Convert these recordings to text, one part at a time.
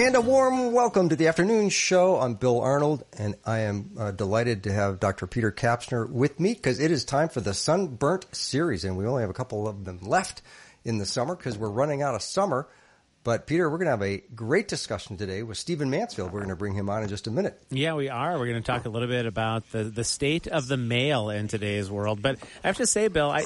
And a warm welcome to the afternoon show. I'm Bill Arnold, and I am delighted to have Dr. Peter Kapsner with me because it is time for the Sunburnt series, and we only have a couple of them left in the summer because we're running out of summer. But, Peter, we're going to have a great discussion today with Stephen Mansfield. We're going to bring him on in just a minute. Yeah, we are. We're going to talk a little bit about the state of the male in today's world. But I have to say, Bill,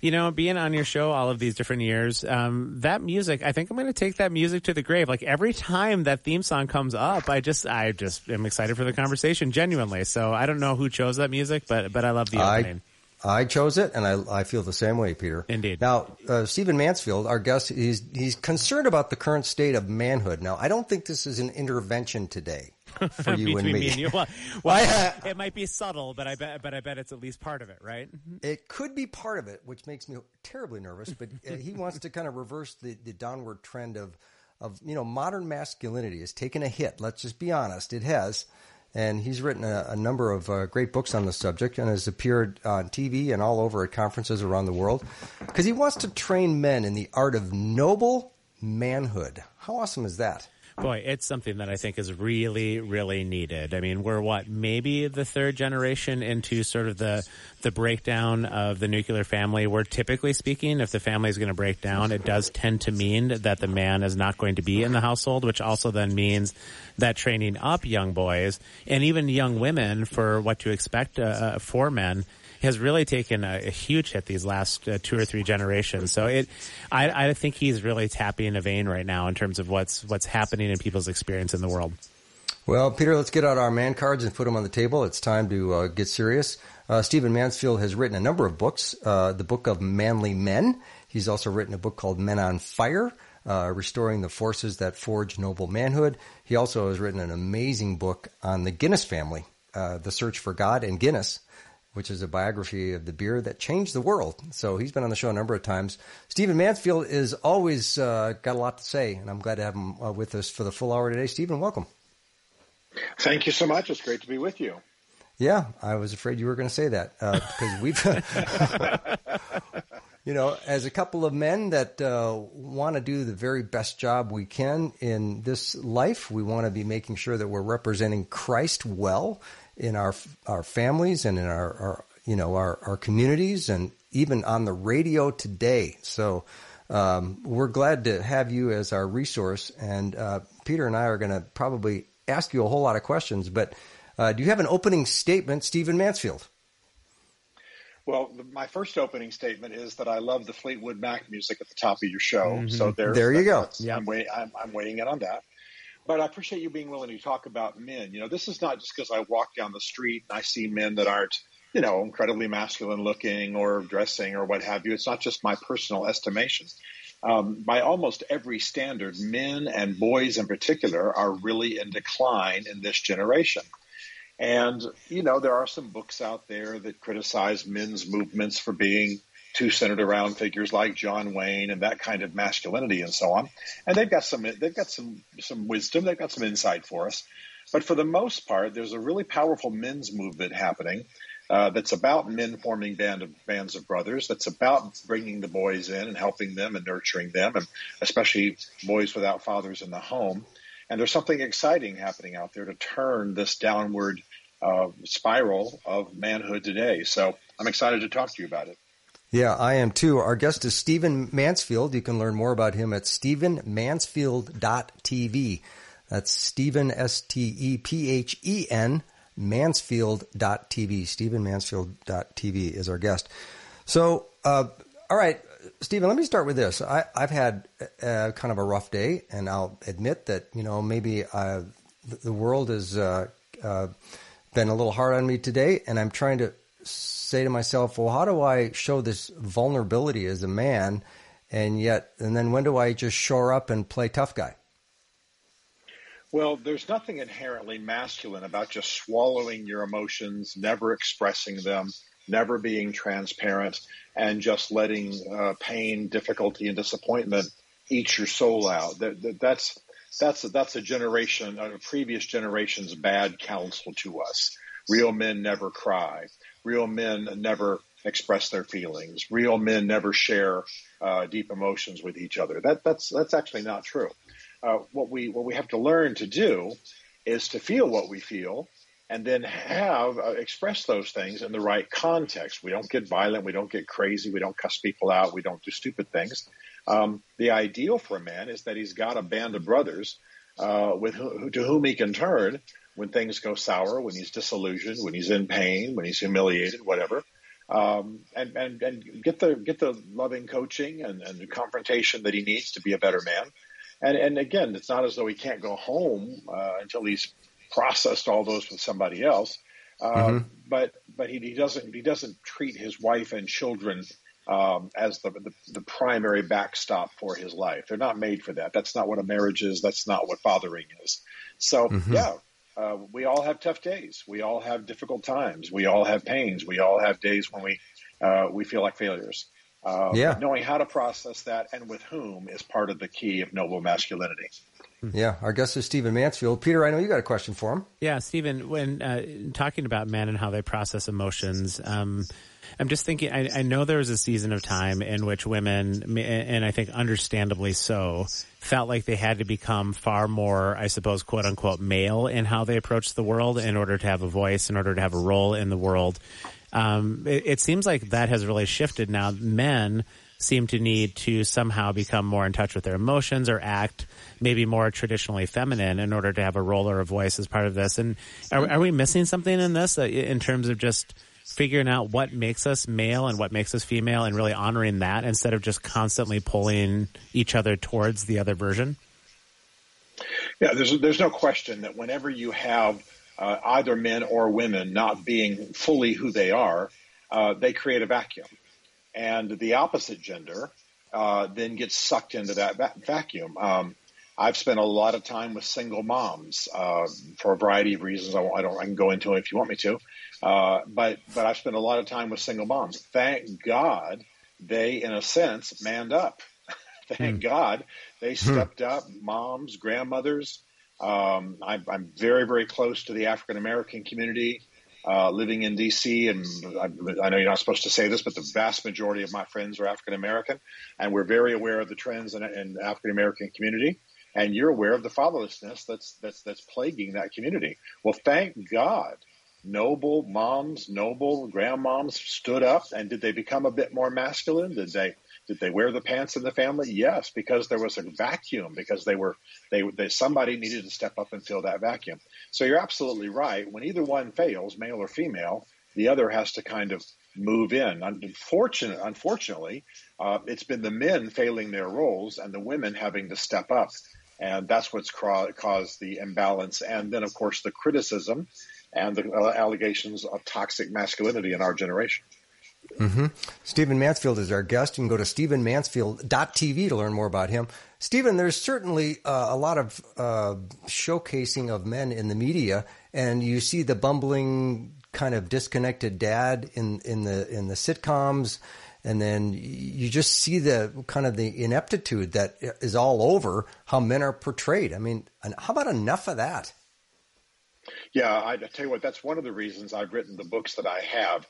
you know, being on your show all of these different years, that music, I think I'm going to take that music to the grave. Like every time that theme song comes up, I just am excited for the conversation, genuinely. So I don't know who chose that music, but I love the opening. I chose it, and I feel the same way, Peter. Indeed. Now, Stephen Mansfield, our guest, he's concerned about the current state of manhood. Now, I don't think this is an intervention today for you and me. And you. Well, it might be subtle, but I bet it's at least part of it, right? It could be part of it, which makes me terribly nervous. But he wants to kind of reverse the downward trend of you know, modern masculinity has taken a hit. Let's just be honest, it has. And he's written a number of great books on the subject and has appeared on TV and all over at conferences around the world because he wants to train men in the art of noble manhood. How awesome is that? Boy, it's something that I think is really, really needed. I mean, we're maybe the third generation into sort of the breakdown of the nuclear family. We're typically speaking, if the family is going to break down, it does tend to mean that the man is not going to be in the household, which also then means that training up young boys and even young women for what to expect for men has really taken a huge hit these last two or three generations. So I think he's really tapping a vein right now in terms of what's happening in people's experience in the world. Well, Peter, let's get out our man cards and put them on the table. It's time to get serious. Stephen Mansfield has written a number of books, the Book of Manly Men. He's also written a book called Men On Fire, Restoring the Forces that Forge Noble Manhood. He also has written an amazing book on the Guinness family, The Search for God and Guinness, which is a biography of the beer that changed the world. So he's been on the show a number of times. Stephen Mansfield is always got a lot to say, and I'm glad to have him with us for the full hour today. Stephen, welcome. Thank you so much. It's great to be with you. Yeah, I was afraid you were going to say that because we've, you know, as a couple of men that want to do the very best job we can in this life, we want to be making sure that we're representing Christ well in our families and in our you know, our communities and even on the radio today. So we're glad to have you as our resource. And Peter and I are going to probably ask you a whole lot of questions. But do you have an opening statement, Stephen Mansfield? Well, my first opening statement is that I love the Fleetwood Mac music at the top of your show. Mm-hmm. So there you go. Yep. I'm weighing in on that. But I appreciate you being willing to talk about men. You know, this is not just because I walk down the street and I see men that aren't, you know, incredibly masculine looking or dressing or what have you. It's not just my personal estimation. By almost every standard, men and boys in particular are really in decline in this generation. And, you know, there are some books out there that criticize men's movements for being too centered around figures like John Wayne and that kind of masculinity and so on. And they've got some wisdom, they've got some insight for us. But for the most part, there's a really powerful men's movement happening that's about men forming bands of brothers, that's about bringing the boys in and helping them and nurturing them, and especially boys without fathers in the home. And there's something exciting happening out there to turn this downward spiral of manhood today. So I'm excited to talk to you about it. Yeah, I am too. Our guest is Stephen Mansfield. You can learn more about him at StephenMansfield.tv. That's Stephen, S-T-E-P-H-E-N, Mansfield.tv. StephenMansfield.tv is our guest. So, all right, Stephen, let me start with this. I've had kind of a rough day, and I'll admit that, you know, maybe the world has been a little hard on me today, and I'm trying to say to myself, well, how do I show this vulnerability as a man? And then when do I just shore up and play tough guy? Well, there's nothing inherently masculine about just swallowing your emotions, never expressing them, never being transparent, and just letting pain, difficulty, and disappointment eat your soul out. That's a generation, a previous generation's bad counsel to us. Real men never cry. Real men never express their feelings. Real men never share deep emotions with each other. That's actually not true. What we have to learn to do is to feel what we feel, and then express those things in the right context. We don't get violent. We don't get crazy. We don't cuss people out. We don't do stupid things. The ideal for a man is that he's got a band of brothers to whom he can turn when things go sour, when he's disillusioned, when he's in pain, when he's humiliated, whatever. And get the loving coaching and the confrontation that he needs to be a better man. And again, it's not as though he can't go home until he's processed all those with somebody else. But he doesn't treat his wife and children as the primary backstop for his life. They're not made for that. That's not what a marriage is. That's not what fathering is. So we all have tough days. We all have difficult times. We all have pains. We all have days when we feel like failures. Knowing how to process that and with whom is part of the key of noble masculinity. Yeah. Our guest is Stephen Mansfield. Peter, I know you got a question for him. Yeah, Stephen, when talking about men and how they process emotions, I'm just thinking, I know there was a season of time in which women, and I think understandably so, felt like they had to become far more, I suppose, quote unquote, male in how they approached the world in order to have a voice, in order to have a role in the world. It seems like that has really shifted now. Men seem to need to somehow become more in touch with their emotions or act maybe more traditionally feminine in order to have a role or a voice as part of this. And are we missing something in this in terms of just figuring out what makes us male and what makes us female and really honoring that instead of just constantly pulling each other towards the other version? Yeah, there's no question that whenever you have either men or women not being fully who they are, they create a vacuum. And the opposite gender then gets sucked into that vacuum. I've spent a lot of time with single moms for a variety of reasons. I can go into it if you want me to. But I've spent a lot of time with single moms. Thank God they, in a sense, manned up. Thank God they stepped up. Moms, grandmothers. I'm very, very close to the African-American community, living in D.C., and I know you're not supposed to say this, but the vast majority of my friends are African-American, and we're very aware of the trends in the African-American community, and you're aware of the fatherlessness that's plaguing that community. Well, thank God noble moms, noble grandmoms stood up, and did they become a bit more masculine? Did they wear the pants in the family? Yes, because there was a vacuum, because they somebody needed to step up and fill that vacuum. So you're absolutely right. When either one fails, male or female, the other has to kind of move in. Unfortunately, it's been the men failing their roles and the women having to step up. And that's what's caused the imbalance. And then, of course, the criticism and the allegations of toxic masculinity in our generation. Mm-hmm. Stephen Mansfield is our guest. You can go to StephenMansfield.tv to learn more about him. Stephen, there's certainly a lot of showcasing of men in the media, and you see the bumbling kind of disconnected dad in the sitcoms, and then you just see the kind of the ineptitude that is all over how men are portrayed. I mean, how about enough of that? Yeah, I tell you what, that's one of the reasons I've written the books that I have.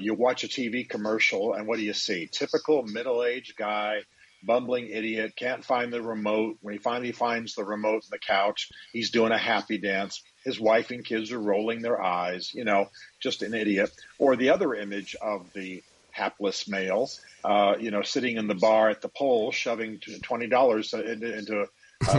You watch a TV commercial, and what do you see? Typical middle-aged guy, bumbling idiot, can't find the remote. When he finally finds the remote on the couch, he's doing a happy dance. His wife and kids are rolling their eyes, just an idiot. Or the other image of the hapless male, sitting in the bar at the pole, shoving $20 into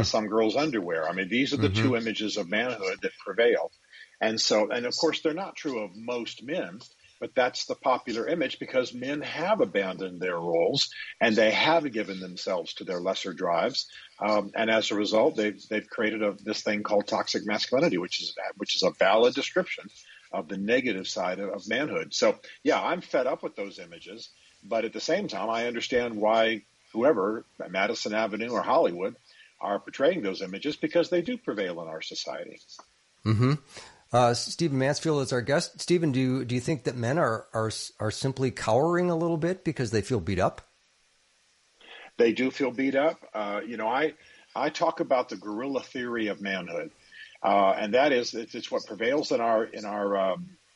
some girl's underwear. I mean, these are the two images of manhood that prevail. And of course, they're not true of most men, but that's the popular image because men have abandoned their roles and they have given themselves to their lesser drives. And as a result, they've created this thing called toxic masculinity, which is a valid description of the negative side of manhood. So, yeah, I'm fed up with those images. But at the same time, I understand why whoever, Madison Avenue or Hollywood, are portraying those images because they do prevail in our society. Mm-hmm. Stephen Mansfield is our guest. Stephen, do you think that men are simply cowering a little bit because they feel beat up? They do feel beat up. I talk about the guerrilla theory of manhood, and that is it's what prevails in our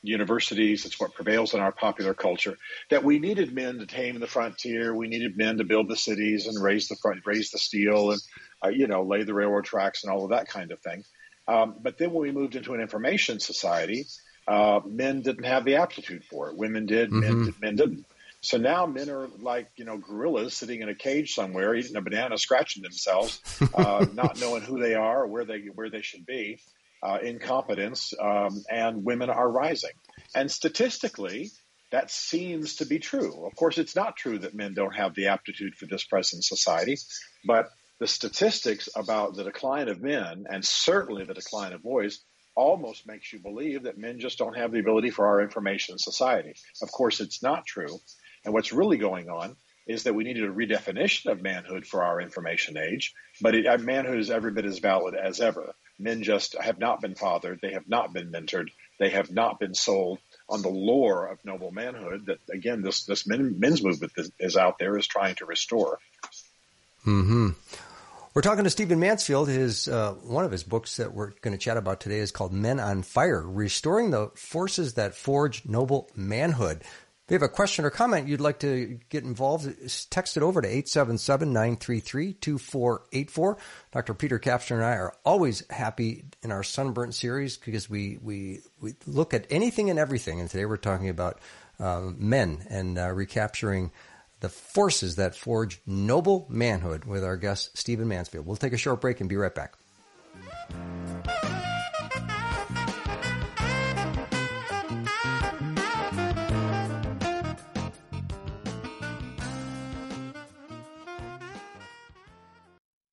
universities. It's what prevails in our popular culture. That we needed men to tame the frontier. We needed men to build the cities and raise the steel, and lay the railroad tracks and all of that kind of thing. But then when we moved into an information society, men didn't have the aptitude for it. Women did, mm-hmm. men didn't. So now men are like, gorillas sitting in a cage somewhere, eating a banana, scratching themselves, not knowing who they are, or where they should be, incompetence, and women are rising. And statistically, that seems to be true. Of course, it's not true that men don't have the aptitude for this present society, but the statistics about the decline of men, and certainly the decline of boys, almost makes you believe that men just don't have the ability for our information society. Of course, it's not true. And what's really going on is that we needed a redefinition of manhood for our information age, but manhood is every bit as valid as ever. Men just have not been fathered. They have not been mentored. They have not been sold on the lore of noble manhood that, again, this men's movement that is out there is trying to restore. Mm-hmm. We're talking to Stephen Mansfield. His one of his books that we're going to chat about today is called Men on Fire, Restoring the Forces that Forge Noble Manhood. If you have a question or comment you'd like to get involved, text it over to 877-933-2484. Dr. Peter Kapsner and I are always happy in our Sunburnt series because we look at anything and everything. And today we're talking about men and recapturing the forces that forge noble manhood with our guest, Stephen Mansfield. We'll take a short break and be right back.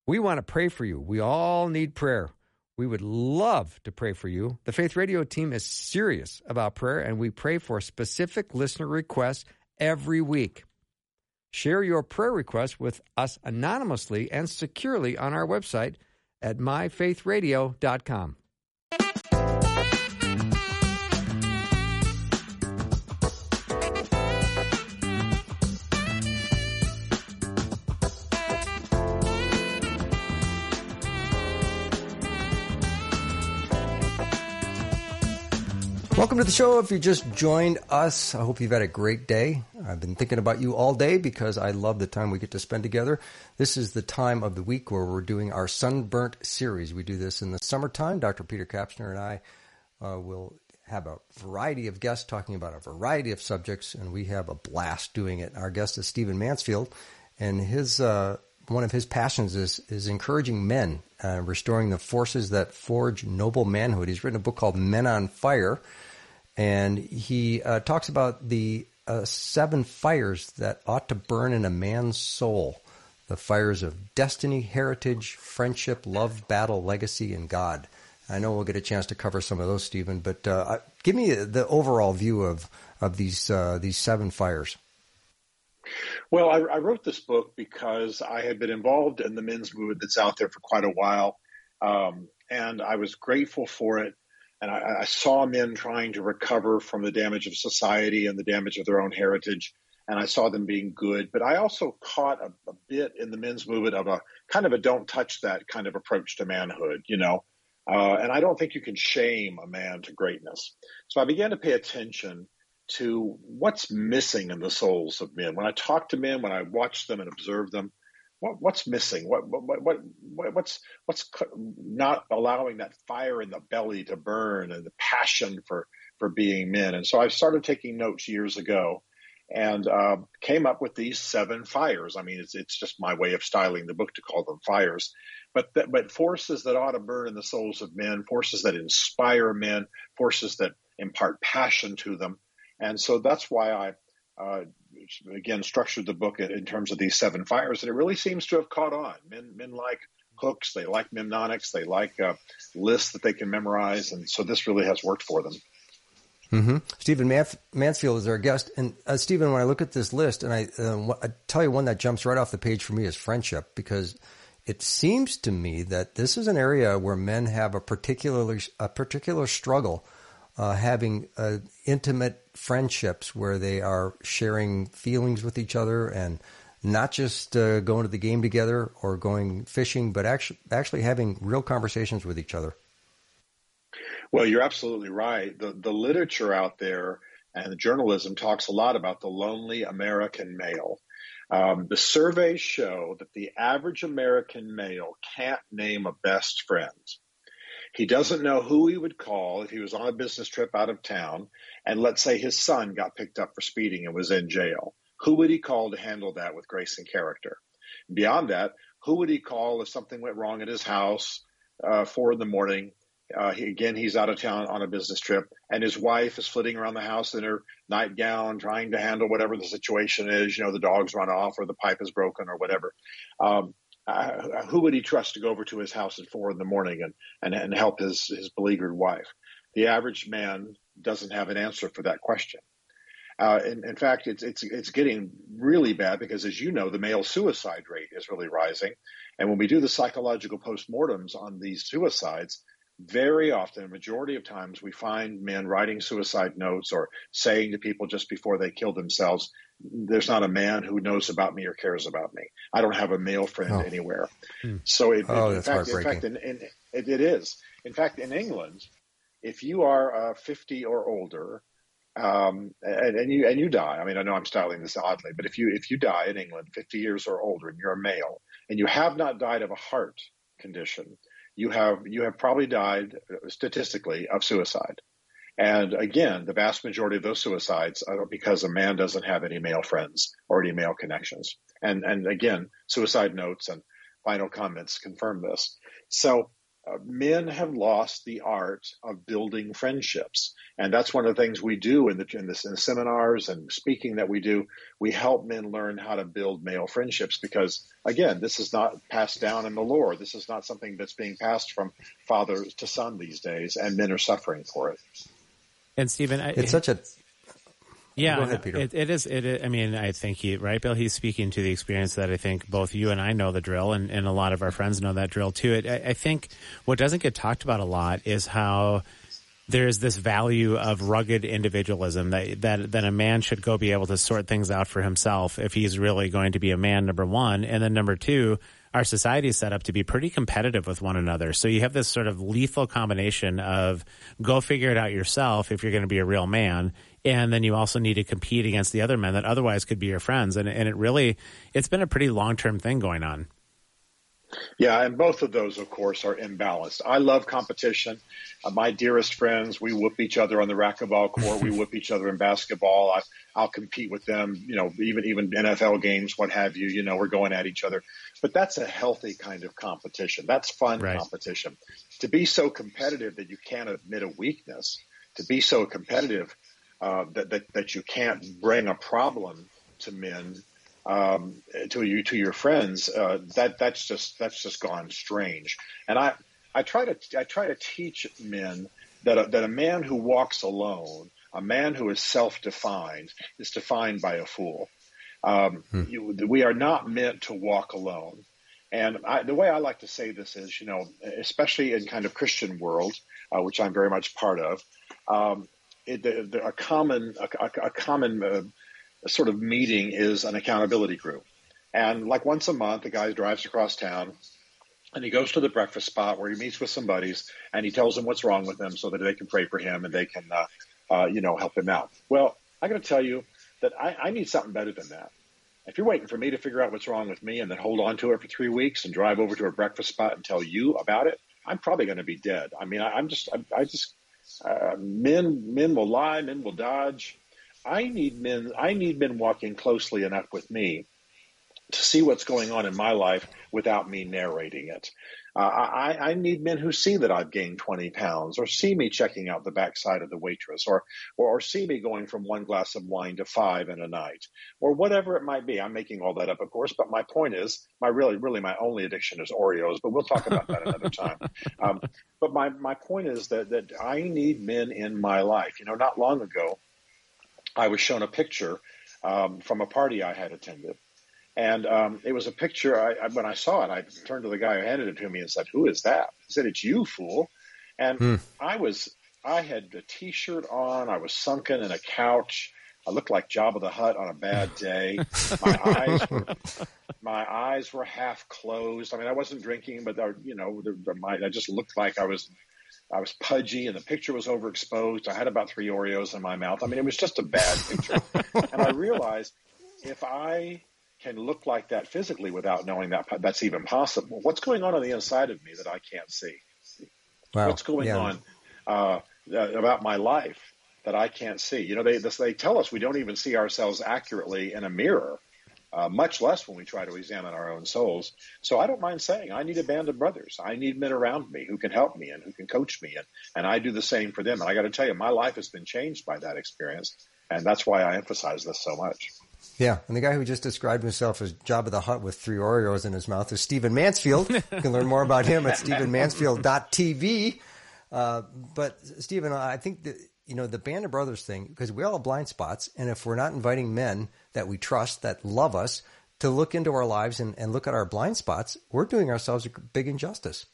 We want to pray for you. We all need prayer. We would love to pray for you. The Faith Radio team is serious about prayer, and we pray for specific listener requests every week. Share your prayer requests with us anonymously and securely on our website at MyFaithRadio.com. Welcome to the show. If you just joined us, I hope you've had a great day. I've been thinking about you all day because I love the time we get to spend together. This is the time of the week where we're doing our Sunburnt series. We do this in the summertime. Dr. Peter Kapsner and I will have a variety of guests talking about a variety of subjects, and we have a blast doing it. Our guest is Stephen Mansfield, and his one of his passions is encouraging men, restoring the forces that forge noble manhood. He's written a book called Men on Fire. And he talks about the 7 fires that ought to burn in a man's soul. The fires of destiny, heritage, friendship, love, battle, legacy, and God. I know we'll get a chance to cover some of those, Stephen, but give me the overall view of these 7 fires. Well, I wrote this book because I had been involved in the men's movement that's out there for quite a while, and I was grateful for it. And I saw men trying to recover from the damage of society and the damage of their own heritage, and I saw them being good. But I also caught a bit in the men's movement of a kind of a don't touch that kind of approach to manhood, and I don't think you can shame a man to greatness. So I began to pay attention to what's missing in the souls of men. When I talk to men, when I watch them and observe them, what's missing? What's not allowing that fire in the belly to burn and the passion for being men? And so I started taking notes years ago, and came up with these 7 fires. I mean, it's just my way of styling the book to call them fires, but forces that ought to burn in the souls of men, forces that inspire men, forces that impart passion to them, and so that's why I. Again, structured the book in terms of these 7 fires, and it really seems to have caught on. Men like hooks, they like mnemonics, they like lists that they can memorize, and so this really has worked for them. Mm-hmm. Stephen Mansfield is our guest, and Stephen, when I look at this list, and I tell you one that jumps right off the page for me is friendship, because it seems to me that this is an area where men have a particular struggle having intimate friendships where they are sharing feelings with each other and not just going to the game together or going fishing, but actually having real conversations with each other. Well, you're absolutely right. The literature out there and the journalism talks a lot about the lonely American male. The surveys show that the average American male can't name a best friend. He doesn't know who he would call if he was on a business trip out of town, and let's say his son got picked up for speeding and was in jail. Who would he call to handle that with grace and character? Beyond that, who would he call if something went wrong at his house 4 in the morning? He's out of town on a business trip, and his wife is flitting around the house in her nightgown trying to handle whatever the situation is. You know, the dog's run off or the pipe is broken or whatever. Who would he trust to go over to his house at 4 in the morning and help his beleaguered wife? The average man doesn't have an answer for that question. In fact, it's getting really bad because, as you know, the male suicide rate is really rising. And when we do the psychological postmortems on these suicides, very often, a majority of times, we find men writing suicide notes or saying to people just before they kill themselves, there's not a man who knows about me or cares about me. I don't have a male friend anywhere. Hmm. So in fact, it is. In fact, in England, if you are 50 or older and you die, I mean, I know I'm styling this oddly, but if you die in England, 50 years or older, and you're a male and you have not died of a heart condition, you have probably died statistically of suicide. And again, the vast majority of those suicides are because a man doesn't have any male friends or any male connections. And again, suicide notes and final comments confirm this. So men have lost the art of building friendships. And that's one of the things we do in the seminars and speaking that we do. We help men learn how to build male friendships because, again, this is not passed down in the lore. This is not something that's being passed from father to son these days, and men are suffering for it. And, Stephen, Yeah, go ahead, Peter. It is. I mean, I think Bill, he's speaking to the experience that I think both you and I know the drill, and a lot of our friends know that drill too. I think what doesn't get talked about a lot is how there is this value of rugged individualism that a man should go be able to sort things out for himself if he's really going to be a man, number one. And then number two, our society is set up to be pretty competitive with one another. So you have this sort of lethal combination of go figure it out yourself if you're going to be a real man. And then you also need to compete against the other men that otherwise could be your friends. And it's been a pretty long-term thing going on. Yeah, and both of those, of course, are imbalanced. I love competition. My dearest friends, we whoop each other on the racquetball court. We whoop each other in basketball. I'll compete with them, you know, even NFL games, what have you. You know, we're going at each other. But that's a healthy kind of competition. That's fun competition. To be so competitive that you can't admit a weakness, to be so competitive that you can't bring a problem to men, to your friends, that's just gone strange. And I try to teach men that a man who walks alone, a man who is self-defined, is defined by a fool. We are not meant to walk alone. And the way I like to say this is, you know, especially in kind of Christian world, which I'm very much part of, a common sort of meeting is an accountability group. And like once a month, the guy drives across town and he goes to the breakfast spot where he meets with some buddies and he tells them what's wrong with them so that they can pray for him and they can, help him out. Well, I got to tell you that I need something better than that. If you're waiting for me to figure out what's wrong with me and then hold on to it for 3 weeks and drive over to a breakfast spot and tell you about it, I'm probably going to be dead. I mean, men will lie, men will dodge. I need men walking closely enough with me to see what's going on in my life without me narrating it. I need men who see that I've gained 20 pounds or see me checking out the backside of the waitress or see me going from 1 glass of wine to 5 in a night or whatever it might be. I'm making all that up, of course, but my point is my only addiction is Oreos, but we'll talk about that another time. But my point is that I need men in my life. You know, not long ago, I was shown a picture from a party I had attended. And it was a picture. When I saw it, I turned to the guy who handed it to me and said, "Who is that?" He said, "It's you, fool." And I had a T-shirt on. I was sunken in a couch. I looked like Jabba the Hutt on a bad day. My eyes were half closed. I mean, I wasn't drinking, but I just looked like I was pudgy, and the picture was overexposed. I had about 3 Oreos in my mouth. I mean, it was just a bad picture. And I realized if I can look like that physically without knowing that that's even possible, what's going on the inside of me that I can't see? Wow. What's going on about my life that I can't see? You know, they tell us we don't even see ourselves accurately in a mirror, much less when we try to examine our own souls. So I don't mind saying I need a band of brothers. I need men around me who can help me and who can coach me, and I do the same for them. And I got to tell you, my life has been changed by that experience, and that's why I emphasize this so much. Yeah, and the guy who just described himself as Jabba the Hutt with 3 Oreos in his mouth is Stephen Mansfield. You can learn more about him at StephenMansfield.tv. But, Stephen, I think that, the Band of Brothers thing, because we all have blind spots, and if we're not inviting men that we trust, that love us, to look into our lives and look at our blind spots, we're doing ourselves a big injustice.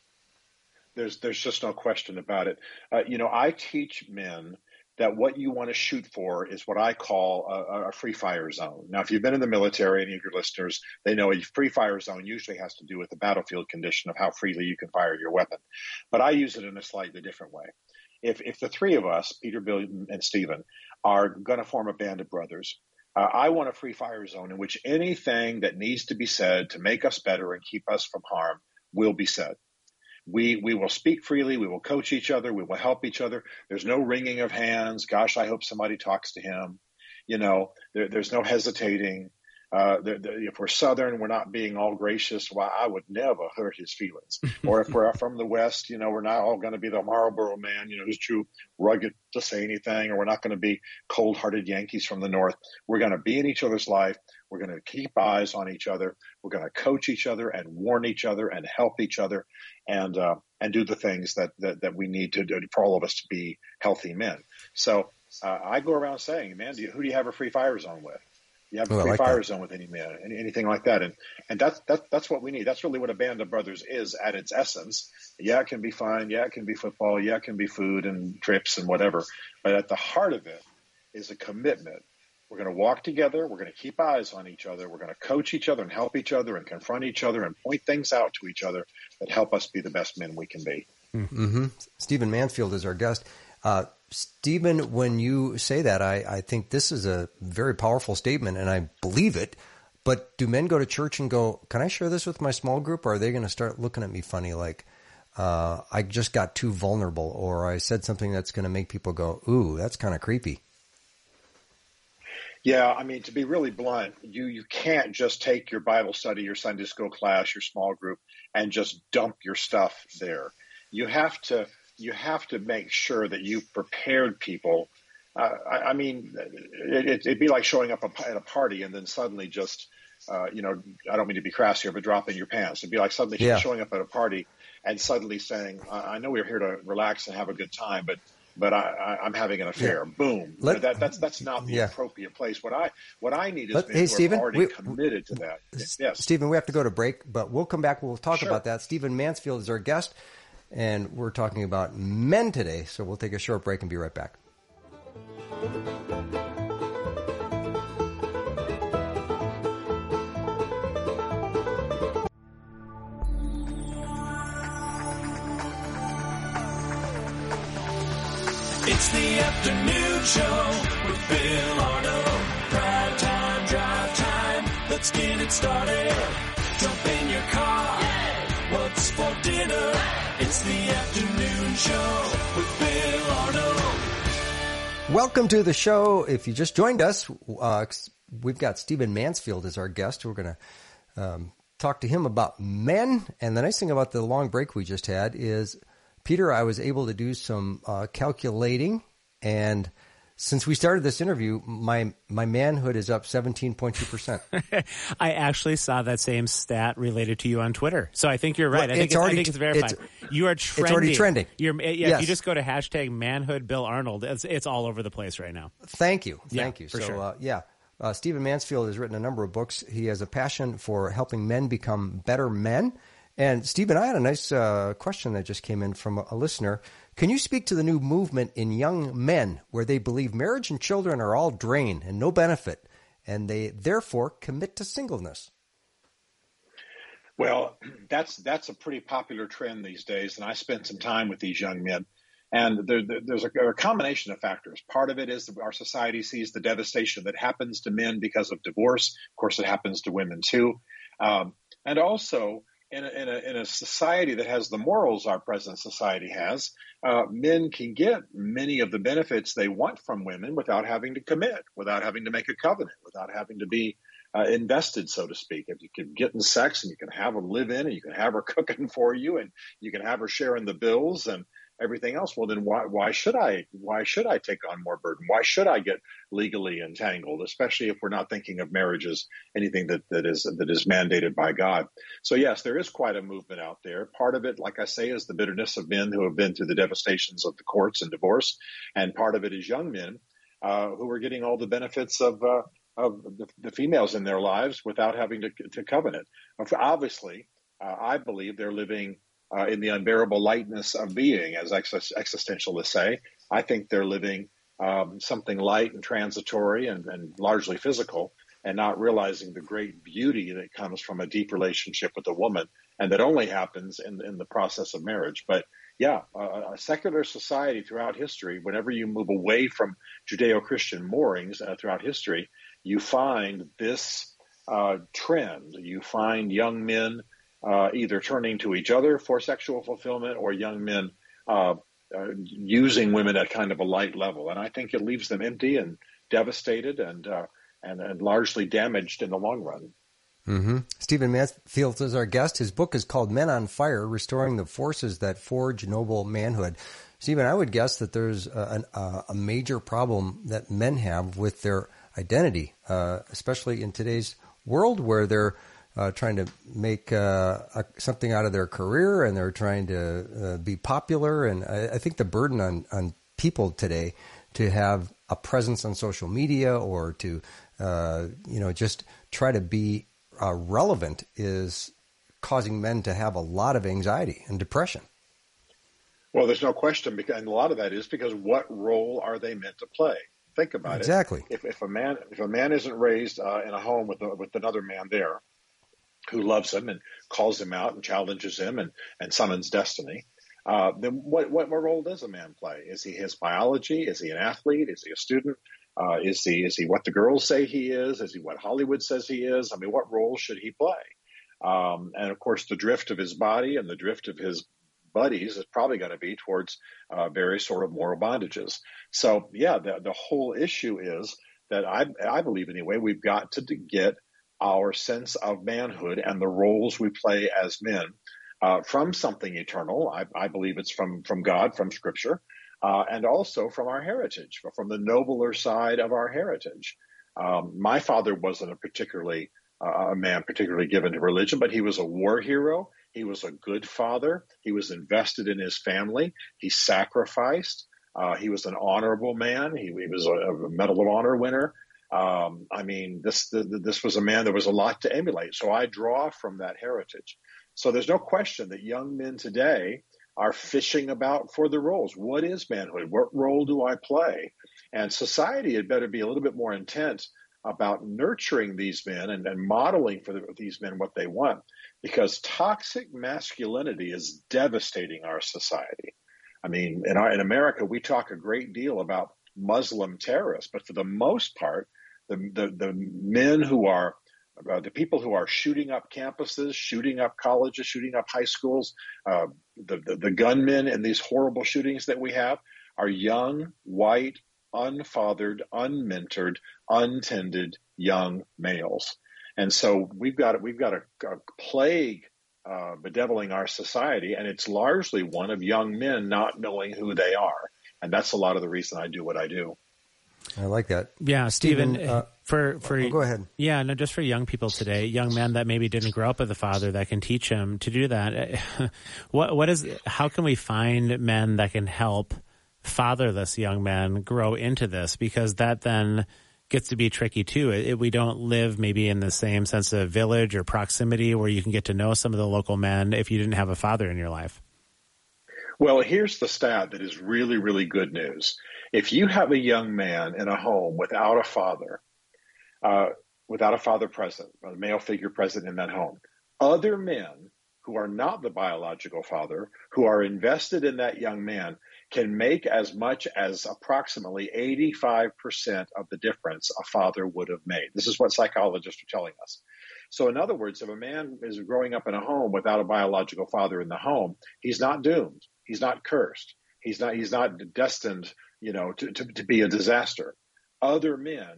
There's just no question about it. I teach men that what you want to shoot for is what I call a free fire zone. Now, if you've been in the military, any of your listeners, they know a free fire zone usually has to do with the battlefield condition of how freely you can fire your weapon. But I use it in a slightly different way. If the three of us, Peter, Bill, and Stephen, are going to form a band of brothers, I want a free fire zone in which anything that needs to be said to make us better and keep us from harm will be said. We will speak freely. We will coach each other. We will help each other. There's no wringing of hands. Gosh, I hope somebody talks to him. There's no hesitating. If we're Southern, we're not being all gracious. Why, I would never hurt his feelings. Or if we're from the West, we're not all going to be the Marlboro man, who's too rugged to say anything, or we're not going to be cold-hearted Yankees from the North. We're going to be in each other's life. We're going to keep eyes on each other. We're going to coach each other and warn each other and help each other and do the things that we need to do for all of us to be healthy men. So I go around saying, man, who do you have a free fire zone with? You have a free fire zone with any man, anything like that. And that's what we need. That's really what a band of brothers is at its essence. Yeah, it can be fun. Yeah, it can be football. Yeah, it can be food and trips and whatever. But at the heart of it is a commitment. We're going to walk together. We're going to keep eyes on each other. We're going to coach each other and help each other and confront each other and point things out to each other that help us be the best men we can be. Mm-hmm. Stephen Mansfield is our guest. Stephen, when you say that, I think this is a very powerful statement, and I believe it. But do men go to church and go, can I share this with my small group? Or are they going to start looking at me funny like, I just got too vulnerable, or I said something that's going to make people go, ooh, that's kind of creepy? Yeah, I mean, to be really blunt, you can't just take your Bible study, your Sunday school class, your small group, and just dump your stuff there. You have to make sure that you've prepared people. It'd be like showing up at a party and then suddenly just, I don't mean to be crass here, but dropping your pants. It'd be like suddenly showing up at a party and suddenly saying, I know we're here to relax and have a good time, but I'm having an affair. Yeah. Boom. That's not the appropriate place. What I need is men who are already committed to that. Yes. Stephen, we have to go to break, but we'll come back. We'll talk about that. Stephen Mansfield is our guest. And we're talking about men today, so we'll take a short break and be right back. It's the afternoon show with Bill Arnold. Prime time, drive time. Let's get it started. Jump in your car. What's for dinner? It's the afternoon show with Bill Arnold. Welcome to the show. If you just joined us, we've got Stephen Mansfield as our guest. We're going to talk to him about men. And the nice thing about the long break we just had is, Peter, I was able to do some calculating. And since we started this interview, my manhood is up 17.2%. I actually saw that same stat related to you on Twitter. So I think you're right. Well, I think it's verified. You are trending. It's already trending. If you just go to #ManhoodBillArnold, it's all over the place right now. Thank you. Thank you. For sure. Stephen Mansfield has written a number of books. He has a passion for helping men become better men. And Stephen, I had a nice question that just came in from a listener. Can you speak to the new movement in young men where they believe marriage and children are all drain and no benefit, and they therefore commit to singleness? Well, that's a pretty popular trend these days, and I spend some time with these young men. And there's a combination of factors. Part of it is that our society sees the devastation that happens to men because of divorce. Of course, it happens to women too. And also, in a society that has the morals our present society has, men can get many of the benefits they want from women without having to commit, without having to make a covenant, without having to be invested, so to speak. If you can get in sex and you can have her live in and you can have her cooking for you and you can have her sharing the bills and everything else, well, then why should I take on more burden? Why should I get legally entangled, especially if we're not thinking of marriage as anything that is mandated by God? So yes, there is quite a movement out there. Part of it, like I say, is the bitterness of men who have been through the devastations of the courts and divorce, and part of it is young men who are getting all the benefits of the females in their lives without having to covenant. Obviously, I believe they're living in the unbearable lightness of being, as existentialists say. I think they're living something light and transitory and largely physical, and not realizing the great beauty that comes from a deep relationship with a woman, and that only happens in the process of marriage. But yeah, a secular society throughout history, whenever you move away from Judeo-Christian moorings throughout history, you find this trend. You find young men either turning to each other for sexual fulfillment, or young men using women at kind of a light level. And I think it leaves them empty and devastated and largely damaged in the long run. Mm-hmm. Stephen Mansfield is our guest. His book is called Men on Fire, Restoring the Forces that Forge Noble Manhood. Stephen, I would guess that there's a major problem that men have with their identity, especially in today's world where they're trying to make something out of their career, and they're trying to be popular. And I think the burden on people today to have a presence on social media, or to just try to be relevant, is causing men to have a lot of anxiety and depression. Well, there's no question, and a lot of that is because what role are they meant to play? Think about it. Exactly. If a man isn't raised in a home with another man there who loves him and calls him out and challenges him and summons destiny, then what role does a man play? Is he his biology? Is he an athlete? Is he a student? Is he what the girls say he is? Is he what Hollywood says he is? I mean, what role should he play? And of course, the drift of his body and the drift of his buddies is probably going to be towards various sort of moral bondages. So yeah, the whole issue is that I believe, anyway, we've got to get our sense of manhood and the roles we play as men from something eternal. I believe it's from God, from Scripture, and also from our heritage, from the nobler side of our heritage. My father wasn't a man particularly given to religion, but he was a war hero. He was a good father. He was invested in his family. He sacrificed. He was an honorable man. He was a Medal of Honor winner. This was a man that was a lot to emulate. So I draw from that heritage. So there's no question that young men today are fishing about for the roles. What is manhood? What role do I play? And society had better be a little bit more intent about nurturing these men and modeling for these men what they want, because toxic masculinity is devastating our society. I mean, in America, we talk a great deal about Muslim terrorists, but for the most part, the men who are the people who are shooting up campuses, shooting up colleges, shooting up high schools, the gunmen in these horrible shootings that we have are young, white, unfathered, unmentored, untended young males. And so we've got a plague bedeviling our society, and it's largely one of young men not knowing who they are. And that's a lot of the reason I do what I do. I like that. Yeah, Stephen, for go ahead. Yeah, no, just for young people today, young men that maybe didn't grow up with a father that can teach them to do that. How can we find men that can help fatherless young men grow into this? Because that then gets to be tricky too. We don't live maybe in the same sense of village or proximity where you can get to know some of the local men if you didn't have a father in your life. Well, here's the stat that is really, really good news. If you have a young man in a home without a father present, a male figure present in that home, other men who are not the biological father, who are invested in that young man, can make as much as approximately 85% of the difference a father would have made. This is what psychologists are telling us. So in other words, if a man is growing up in a home without a biological father in the home, he's not doomed. He's not cursed. He's not destined, to be a disaster. Other men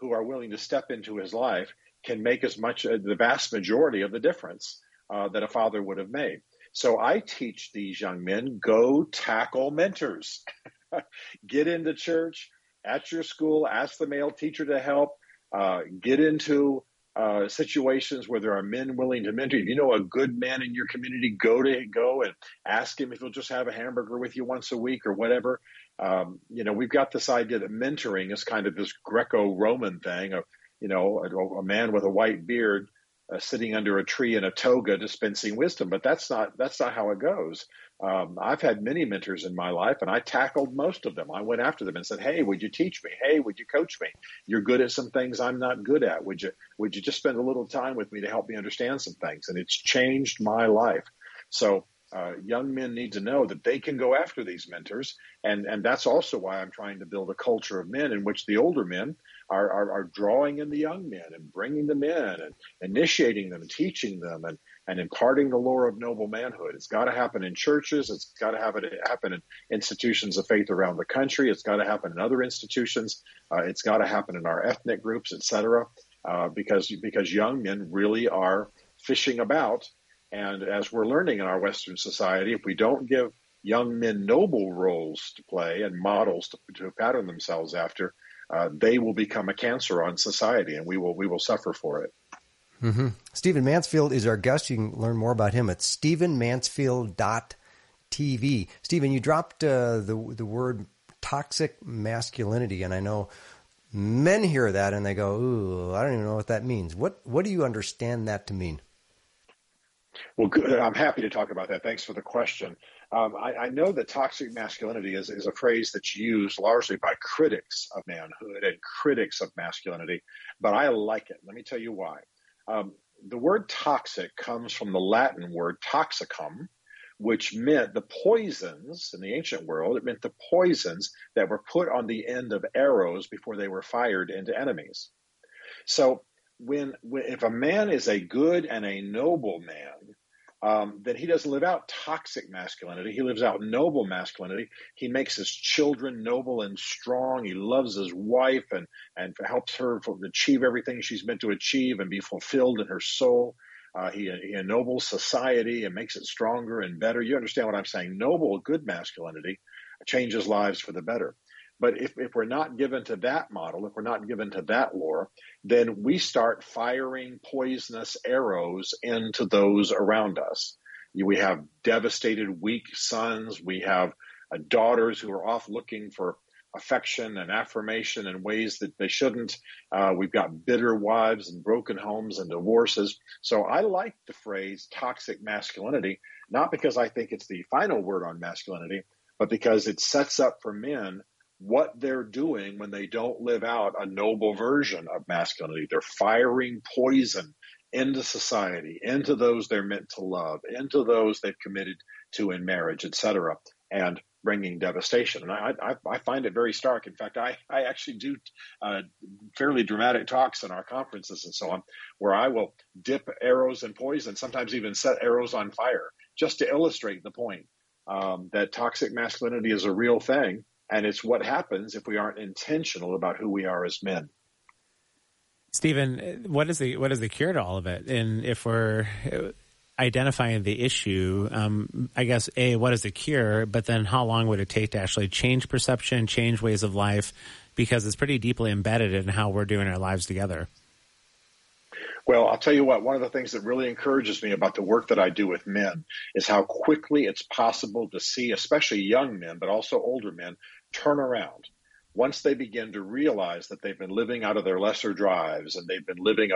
who are willing to step into his life can make as much, the vast majority of the difference that a father would have made. So I teach these young men, go tackle mentors. Get into church, at your school, ask the male teacher to help, get into situations where there are men willing to mentor you. If you know a good man in your community, go and ask him if he'll just have a hamburger with you once a week or whatever. We've got this idea that mentoring is kind of this Greco-Roman thing of, a man with a white beard sitting under a tree in a toga dispensing wisdom, but that's not how it goes. I've had many mentors in my life, and I tackled most of them. I went after them and said, "Hey, would you teach me? Hey, would you coach me? You're good at some things I'm not good at. Would you just spend a little time with me to help me understand some things?" And it's changed my life. So young men need to know that they can go after these mentors, and that's also why I'm trying to build a culture of men in which the older men are drawing in the young men and bringing them in and initiating them, teaching them, and imparting the lore of noble manhood. It's got to happen in churches. It's got to happen in institutions of faith around the country. It's got to happen in other institutions. It's got to happen in our ethnic groups, etc. Because young men really are fishing about. And as we're learning in our Western society, if we don't give young men noble roles to play and models to pattern themselves after, they will become a cancer on society, and we will suffer for it. Mm-hmm. Stephen Mansfield is our guest. You can learn more about him at StephenMansfield.tv. Stephen, you dropped the word toxic masculinity, and I know men hear that and they go, "Ooh, I don't even know what that means." What do you understand that to mean? Well, good. I'm happy to talk about that. Thanks for the question. I know that toxic masculinity is a phrase that's used largely by critics of manhood and critics of masculinity, but I like it. Let me tell you why. The word toxic comes from the Latin word toxicum, which meant the poisons in the ancient world. It meant the poisons that were put on the end of arrows before they were fired into enemies. So if a man is a good and a noble man, then he doesn't live out toxic masculinity. He lives out noble masculinity. He makes his children noble and strong. He loves his wife and helps her achieve everything she's meant to achieve and be fulfilled in her soul. He ennobles society and makes it stronger and better. You understand what I'm saying? Noble, good masculinity changes lives for the better. But if we're not given to that model, if we're not given to that lore, then we start firing poisonous arrows into those around us. We have devastated, weak sons. We have daughters who are off looking for affection and affirmation in ways that they shouldn't. We've got bitter wives and broken homes and divorces. So I like the phrase toxic masculinity, not because I think it's the final word on masculinity, but because it sets up for men what they're doing when they don't live out a noble version of masculinity. They're firing poison into society, into those they're meant to love, into those they've committed to in marriage, etc., and bringing devastation. And I find it very stark. In fact, I actually do fairly dramatic talks in our conferences and so on, where I will dip arrows in poison, sometimes even set arrows on fire, just to illustrate the point that toxic masculinity is a real thing. And it's what happens if we aren't intentional about who we are as men. Stephen, what is the cure to all of it? And if we're identifying the issue, I guess, A, what is the cure? But then how long would it take to actually change perception, change ways of life? Because it's pretty deeply embedded in how we're doing our lives together. Well, I'll tell you what, one of the things that really encourages me about the work that I do with men is how quickly it's possible to see, especially young men, but also older men, turn around. once they begin to realize that they've been living out of their lesser drives and they've been living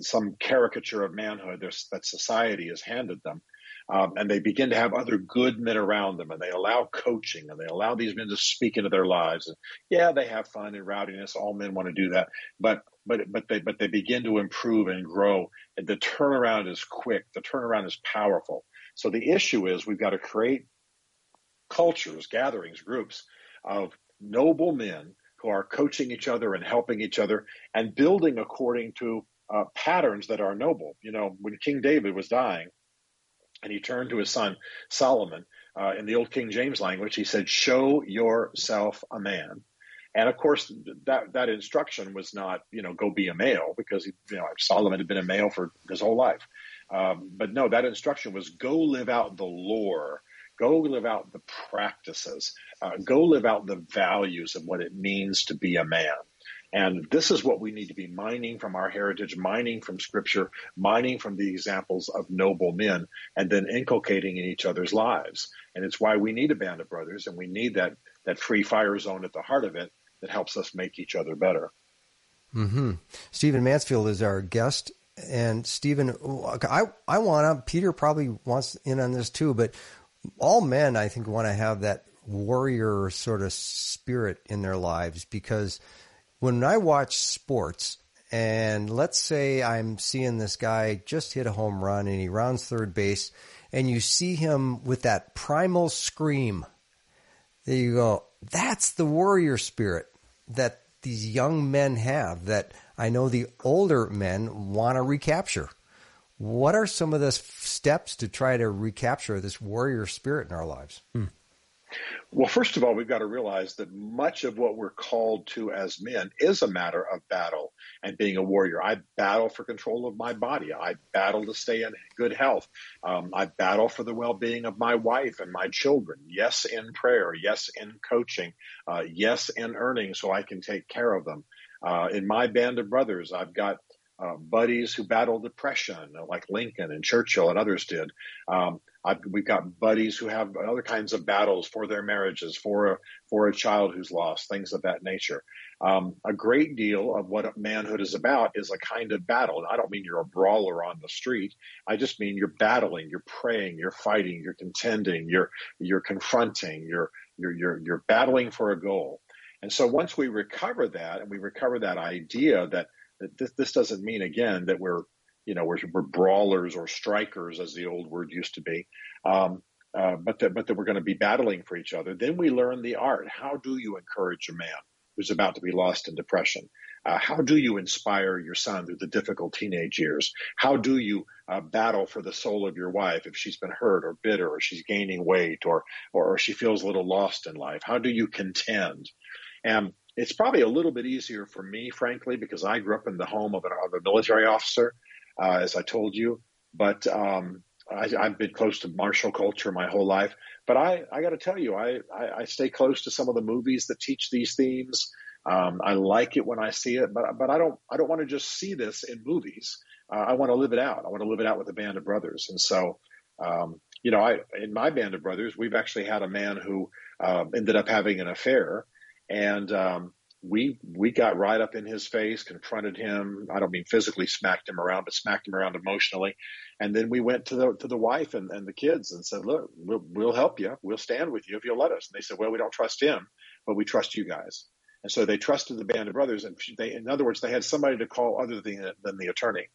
some caricature of manhood that society has handed them, and they begin to have other good men around them, and they allow coaching, and they allow these men to speak into their lives. And yeah, they have fun and rowdiness. All men want to do that, but they begin to improve and grow. And the turnaround is quick. The turnaround is powerful. So the issue is we've got to create cultures, gatherings, groups of noble men who are coaching each other and helping each other and building according to patterns that are noble. You know, when King David was dying, and he turned to his son, Solomon, in the old King James language, he said, "Show yourself a man." And of course, that instruction was not, go be a male, because, Solomon had been a male for his whole life. But no, that instruction was go live out the lore, go live out the practices, go live out the values of what it means to be a man. And this is what we need to be mining from our heritage, mining from Scripture, mining from the examples of noble men, and then inculcating in each other's lives. And it's why we need a band of brothers, and we need that free fire zone at the heart of it that helps us make each other better. Mm-hmm. Stephen Mansfield is our guest. And Stephen, I want to, Peter probably wants in on this too, but all men, I think, want to have that warrior sort of spirit in their lives, because when I watch sports, and let's say I'm seeing this guy just hit a home run and he rounds third base, and you see him with that primal scream, there you go. That's the warrior spirit that these young men have that I know the older men want to recapture. What are some of the steps to try to recapture this warrior spirit in our lives? Well, first of all, we've got to realize that much of what we're called to as men is a matter of battle and being a warrior. I battle for control of my body. I battle to stay in good health. I battle for the well-being of my wife and my children. Yes, in prayer. Yes, in coaching. Yes, in earning so I can take care of them. In my band of brothers, I've got buddies who battle depression, like Lincoln and Churchill and others did. We've got buddies who have other kinds of battles for their marriages, for a child who's lost, things of that nature. A great deal of what manhood is about is a kind of battle. And I don't mean you're a brawler on the street. I just mean you're battling, you're praying, you're fighting, you're contending, you're confronting, you're battling for a goal. And so once we recover that, and we recover that idea that this doesn't mean, again, that we're brawlers or strikers, as the old word used to be, but that we're going to be battling for each other. Then we learn the art. How do you encourage a man who's about to be lost in depression? How do you inspire your son through the difficult teenage years? How do you battle for the soul of your wife if she's been hurt or bitter or she's gaining weight or she feels a little lost in life? How do you contend? And it's probably a little bit easier for me, frankly, because I grew up in the home of a military officer, as I told you. But I've been close to martial culture my whole life. But I got to tell you, I stay close to some of the movies that teach these themes. I like it when I see it, but I don't want to just see this in movies. I want to live it out. I want to live it out with a band of brothers. And so, in my band of brothers, we've actually had a man who ended up having an affair. And we got right up in his face, confronted him. I don't mean physically smacked him around, but smacked him around emotionally. And then we went to the wife and the kids and said, "Look, we'll help you. We'll stand with you if you'll let us." And they said, "Well, we don't trust him, but we trust you guys." And so they trusted the band of brothers. And in other words, they had somebody to call other than the attorney.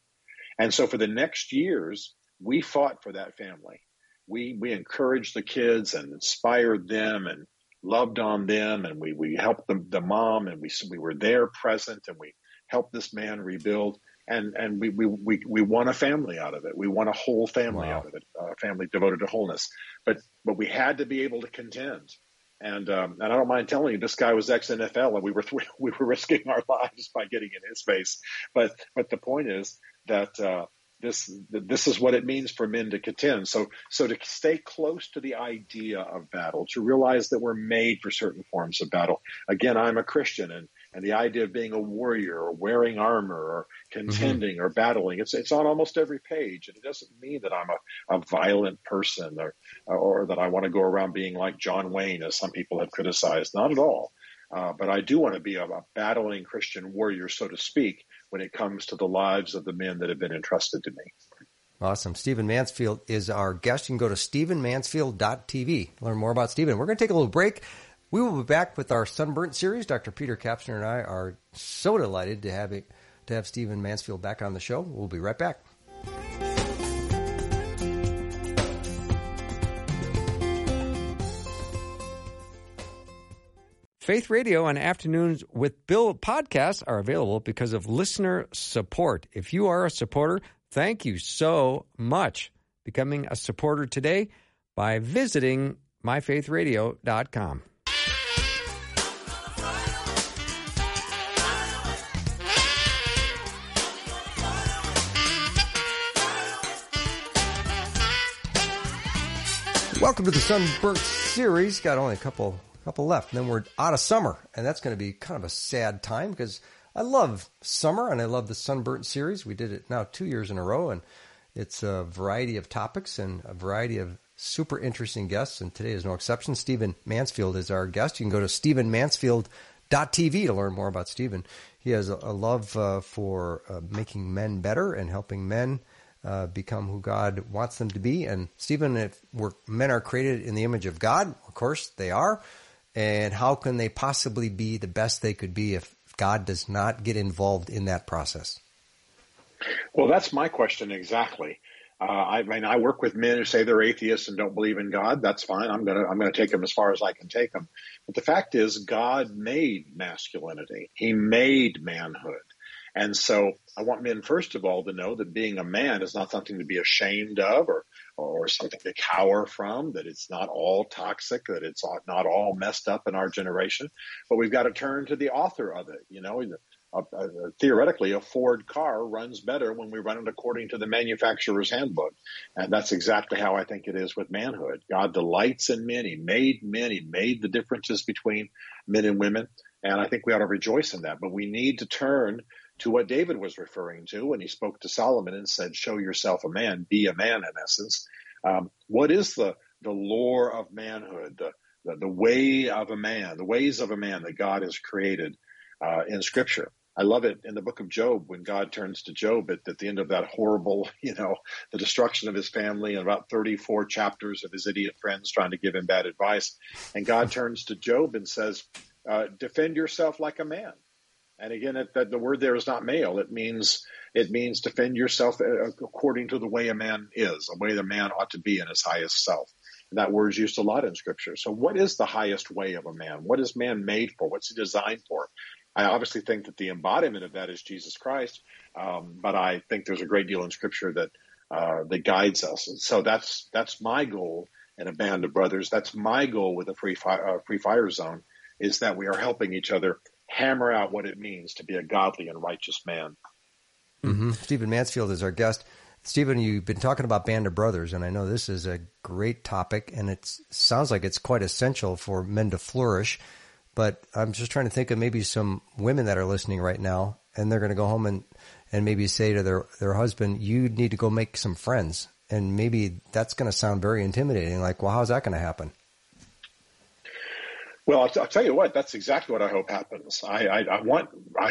And so for the next years, we fought for that family. We encouraged the kids and inspired them and loved on them, and we helped the mom, and we were there present, and we helped this man rebuild, and we won a family out of it. We won a whole family out of it, a family devoted to wholeness. But we had to be able to contend, and I don't mind telling you, this guy was ex-NFL, and we were risking our lives by getting in his face. But the point is that this is what it means for men to contend. So to stay close to the idea of battle, to realize that we're made for certain forms of battle. Again, I'm a Christian, and the idea of being a warrior or wearing armor or contending or battling, it's on almost every page. And it doesn't mean that I'm a violent person or that I want to go around being like John Wayne, as some people have criticized. Not at all. But I do want to be a battling Christian warrior, so to speak, when it comes to the lives of the men that have been entrusted to me. Awesome. Stephen Mansfield is our guest. You can go to StephenMansfield.tv to learn more about Stephen. We're going to take a little break. We will be back with our Sunburnt series. Dr. Peter Kapsner and I are so delighted to have Stephen Mansfield back on the show. We'll be right back. Faith Radio and Afternoons with Bill podcasts are available because of listener support. If you are a supporter, thank you so much. Becoming a supporter today by visiting MyFaithRadio.com. Welcome to the Sunburst series. Got only a couple left, and then we're out of summer, and that's going to be kind of a sad time because I love summer and I love the Sunburnt series. We did it now 2 years in a row, and it's a variety of topics and a variety of super interesting guests, and today is no exception. Stephen Mansfield is our guest. You can go to StephenMansfield.tv to learn more about Stephen. He has a love for making men better and helping men become who God wants them to be. And Stephen, if men are created in the image of God, of course they are. And how can they possibly be the best they could be if God does not get involved in that process? Well, that's my question exactly. I mean, I work with men who say they're atheists and don't believe in God. That's fine. I'm going to take them as far as I can take them. But the fact is, God made masculinity. He made manhood. And so I want men, first of all, to know that being a man is not something to be ashamed of or something to cower from, that it's not all toxic, that it's not all messed up in our generation. But we've got to turn to the author of it. You know, theoretically, a Ford car runs better when we run it according to the manufacturer's handbook. And that's exactly how I think it is with manhood. God delights in men. He made men. He made the differences between men and women. And I think we ought to rejoice in that. But we need to turn to what David was referring to when he spoke to Solomon and said, show yourself a man, be a man in essence. What is the lore of manhood, the way of a man, the ways of a man that God has created in Scripture? I love it in the book of Job when God turns to Job at the end of that horrible, the destruction of his family and about 34 chapters of his idiot friends trying to give him bad advice. And God turns to Job and says, defend yourself like a man. And again, the word there is not male. It means defend yourself according to the way a man is, the way the man ought to be in his highest self. And that word is used a lot in Scripture. So what is the highest way of a man? What is man made for? What's he designed for? I obviously think that the embodiment of that is Jesus Christ, but I think there's a great deal in Scripture that guides us. And so that's my goal in a band of brothers. That's my goal with a free fire zone, is that we are helping each other hammer out what it means to be a godly and righteous man. Mm-hmm. Stephen Mansfield is our guest. Stephen, you've been talking about Band of Brothers, and I know this is a great topic, and it sounds like it's quite essential for men to flourish, but I'm just trying to think of maybe some women that are listening right now, and they're going to go home and maybe say to their husband, you need to go make some friends, and maybe that's going to sound very intimidating, like, well, how's that going to happen? Well, I'll tell you what. That's exactly what I hope happens. I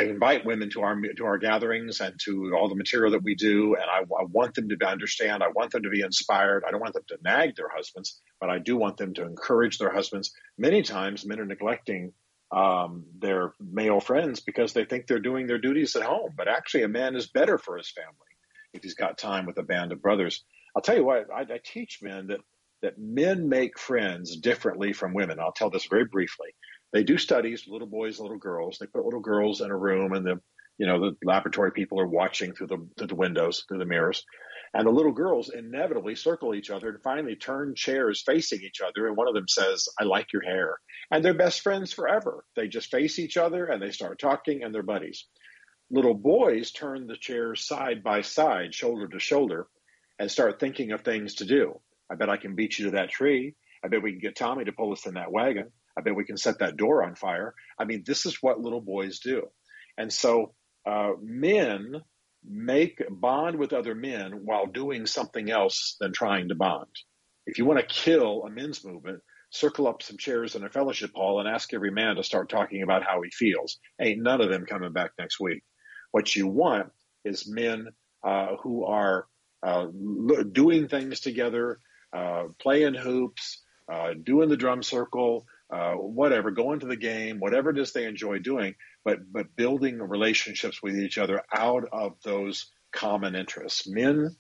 invite women to our gatherings and to all the material that we do, and I want them to understand. I want them to be inspired. I don't want them to nag their husbands, but I do want them to encourage their husbands. Many times, men are neglecting their male friends because they think they're doing their duties at home. But actually, a man is better for his family if he's got time with a band of brothers. I'll tell you what. I teach men that men make friends differently from women. I'll tell this very briefly. They do studies, little boys, little girls. They put little girls in a room, and the laboratory people are watching through the windows, through the mirrors. And the little girls inevitably circle each other and finally turn chairs facing each other. And one of them says, I like your hair. And they're best friends forever. They just face each other, and they start talking, and they're buddies. Little boys turn the chairs side by side, shoulder to shoulder, and start thinking of things to do. I bet I can beat you to that tree. I bet we can get Tommy to pull us in that wagon. I bet we can set that door on fire. I mean, this is what little boys do. And so men make bond with other men while doing something else than trying to bond. If you want to kill a men's movement, circle up some chairs in a fellowship hall and ask every man to start talking about how he feels. Ain't none of them coming back next week. What you want is men who are doing things together, playing hoops, doing the drum circle, whatever, going to the game, whatever it is they enjoy doing, but building relationships with each other out of those common interests. Men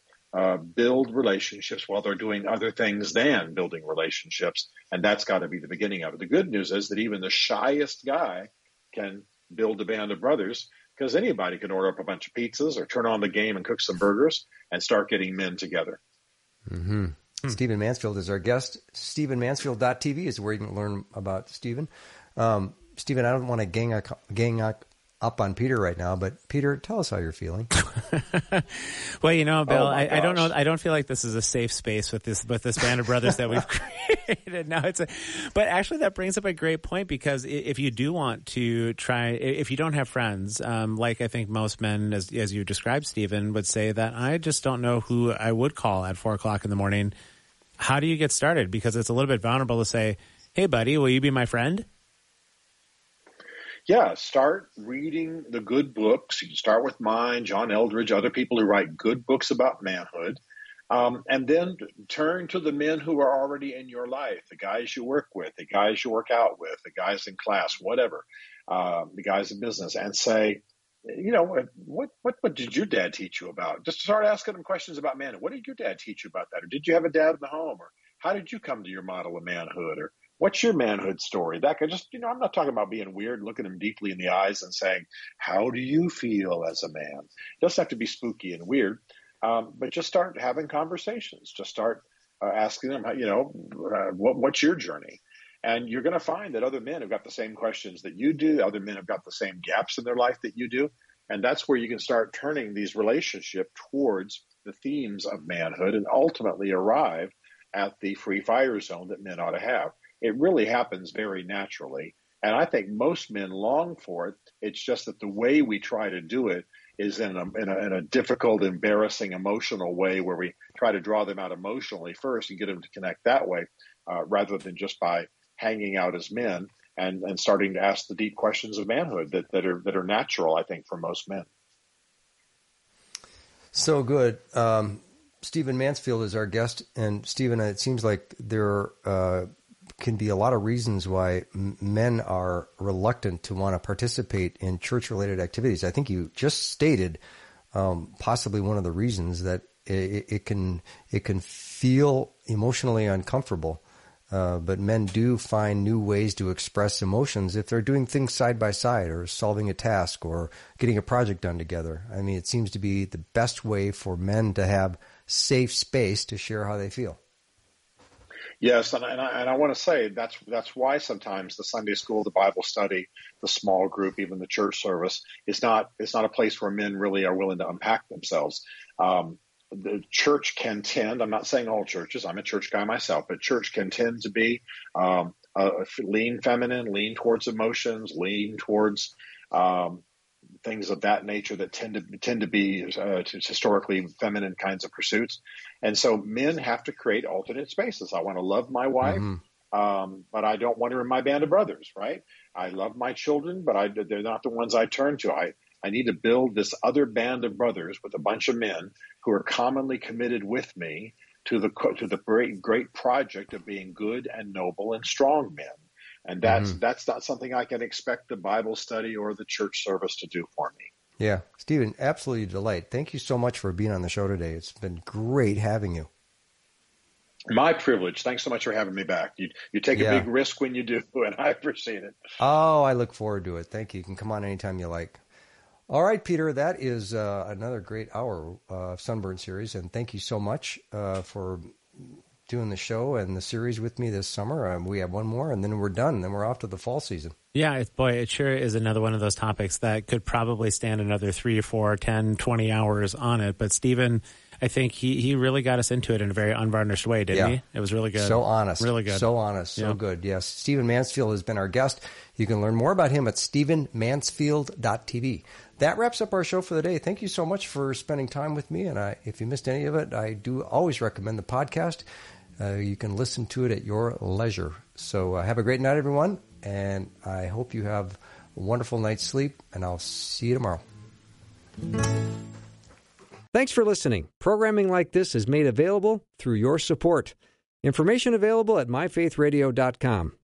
build relationships while they're doing other things than building relationships, and that's got to be the beginning of it. The good news is that even the shyest guy can build a band of brothers, because anybody can order up a bunch of pizzas or turn on the game and cook some burgers and start getting men together. Mm-hmm. Stephen Mansfield is our guest. StephenMansfield.tv is where you can learn about Stephen. Stephen, I don't want to gang up on Peter right now, but Peter, tell us how you're feeling. Well, you know, Bill, I don't know. I don't feel like this is a safe space with this band of brothers that we've created. Now but actually that brings up a great point, because if you do want to try, if you don't have friends, like I think most men, as you described, Stephen, would say that I just don't know who I would call at 4:00 in the morning. How do you get started? Because it's a little bit vulnerable to say, "Hey, buddy, will you be my friend?" Yeah, start reading the good books. You can start with mine, John Eldridge, other people who write good books about manhood. And then turn to the men who are already in your life, the guys you work with, the guys you work out with, the guys in class, whatever, the guys in business, and say, you know, what did your dad teach you about? Just start asking them questions about manhood. What did your dad teach you about that? Or did you have a dad in the home? Or how did you come to your model of manhood? Or what's your manhood story? That could just, you know, I'm not talking about being weird, looking them deeply in the eyes and saying, how do you feel as a man? It doesn't have to be spooky and weird, but just start having conversations. Just start asking them, you know, what's your journey? And you're going to find that other men have got the same questions that you do. Other men have got the same gaps in their life that you do. And that's where you can start turning these relationships towards the themes of manhood and ultimately arrive at the free fire zone that men ought to have. It really happens very naturally, and I think most men long for it. It's just that the way we try to do it is in a difficult, embarrassing, emotional way, where we try to draw them out emotionally first and get them to connect that way, rather than just by hanging out as men and starting to ask the deep questions of manhood that are natural, I think, for most men. So good. Stephen Mansfield is our guest, and Stephen, it seems like there are can be a lot of reasons why men are reluctant to want to participate in church-related activities. I think you just stated possibly one of the reasons that it can feel emotionally uncomfortable, but men do find new ways to express emotions if they're doing things side by side or solving a task or getting a project done together. I mean, it seems to be the best way for men to have safe space to share how they feel. Yes, and I want to say that's why sometimes the Sunday school, the Bible study, the small group, even the church service is not a place where men really are willing to unpack themselves. The church can tend, I'm not saying all churches, I'm a church guy myself, but church can tend to be lean feminine, lean towards emotions, lean towards things of that nature that tend to be historically feminine kinds of pursuits. And so men have to create alternate spaces. I want to love my wife, but I don't want her in my band of brothers, right? I love my children, but they're not the ones I turn to. I need to build this other band of brothers with a bunch of men who are commonly committed with me to the great project of being good and noble and strong men. And that's not something I can expect the Bible study or the church service to do for me. Yeah. Stephen, absolutely a delight. Thank you so much for being on the show today. It's been great having you. My privilege. Thanks so much for having me back. You take a big risk when you do, and I appreciate it. Oh, I look forward to it. Thank you. You can come on anytime you like. All right, Peter, that is another great hour of Sunburn Series, and thank you so much for doing the show and the series with me this summer. We have one more, and then we're done. Then we're off to the fall season. Yeah, it sure is another one of those topics that could probably stand another 3, 4, 10, 20 hours on it. But Stephen, I think he really got us into it in a very unvarnished way, didn't he? It was really good. So honest. Really good. So honest. So good. Yes. Stephen Mansfield has been our guest. You can learn more about him at StephenMansfield.tv. That wraps up our show for the day. Thank you so much for spending time with me. And if you missed any of it, I do always recommend the podcast. You can listen to it at your leisure. So have a great night, everyone, and I hope you have a wonderful night's sleep, and I'll see you tomorrow. Thanks for listening. Programming like this is made available through your support. Information available at MyFaithRadio.com.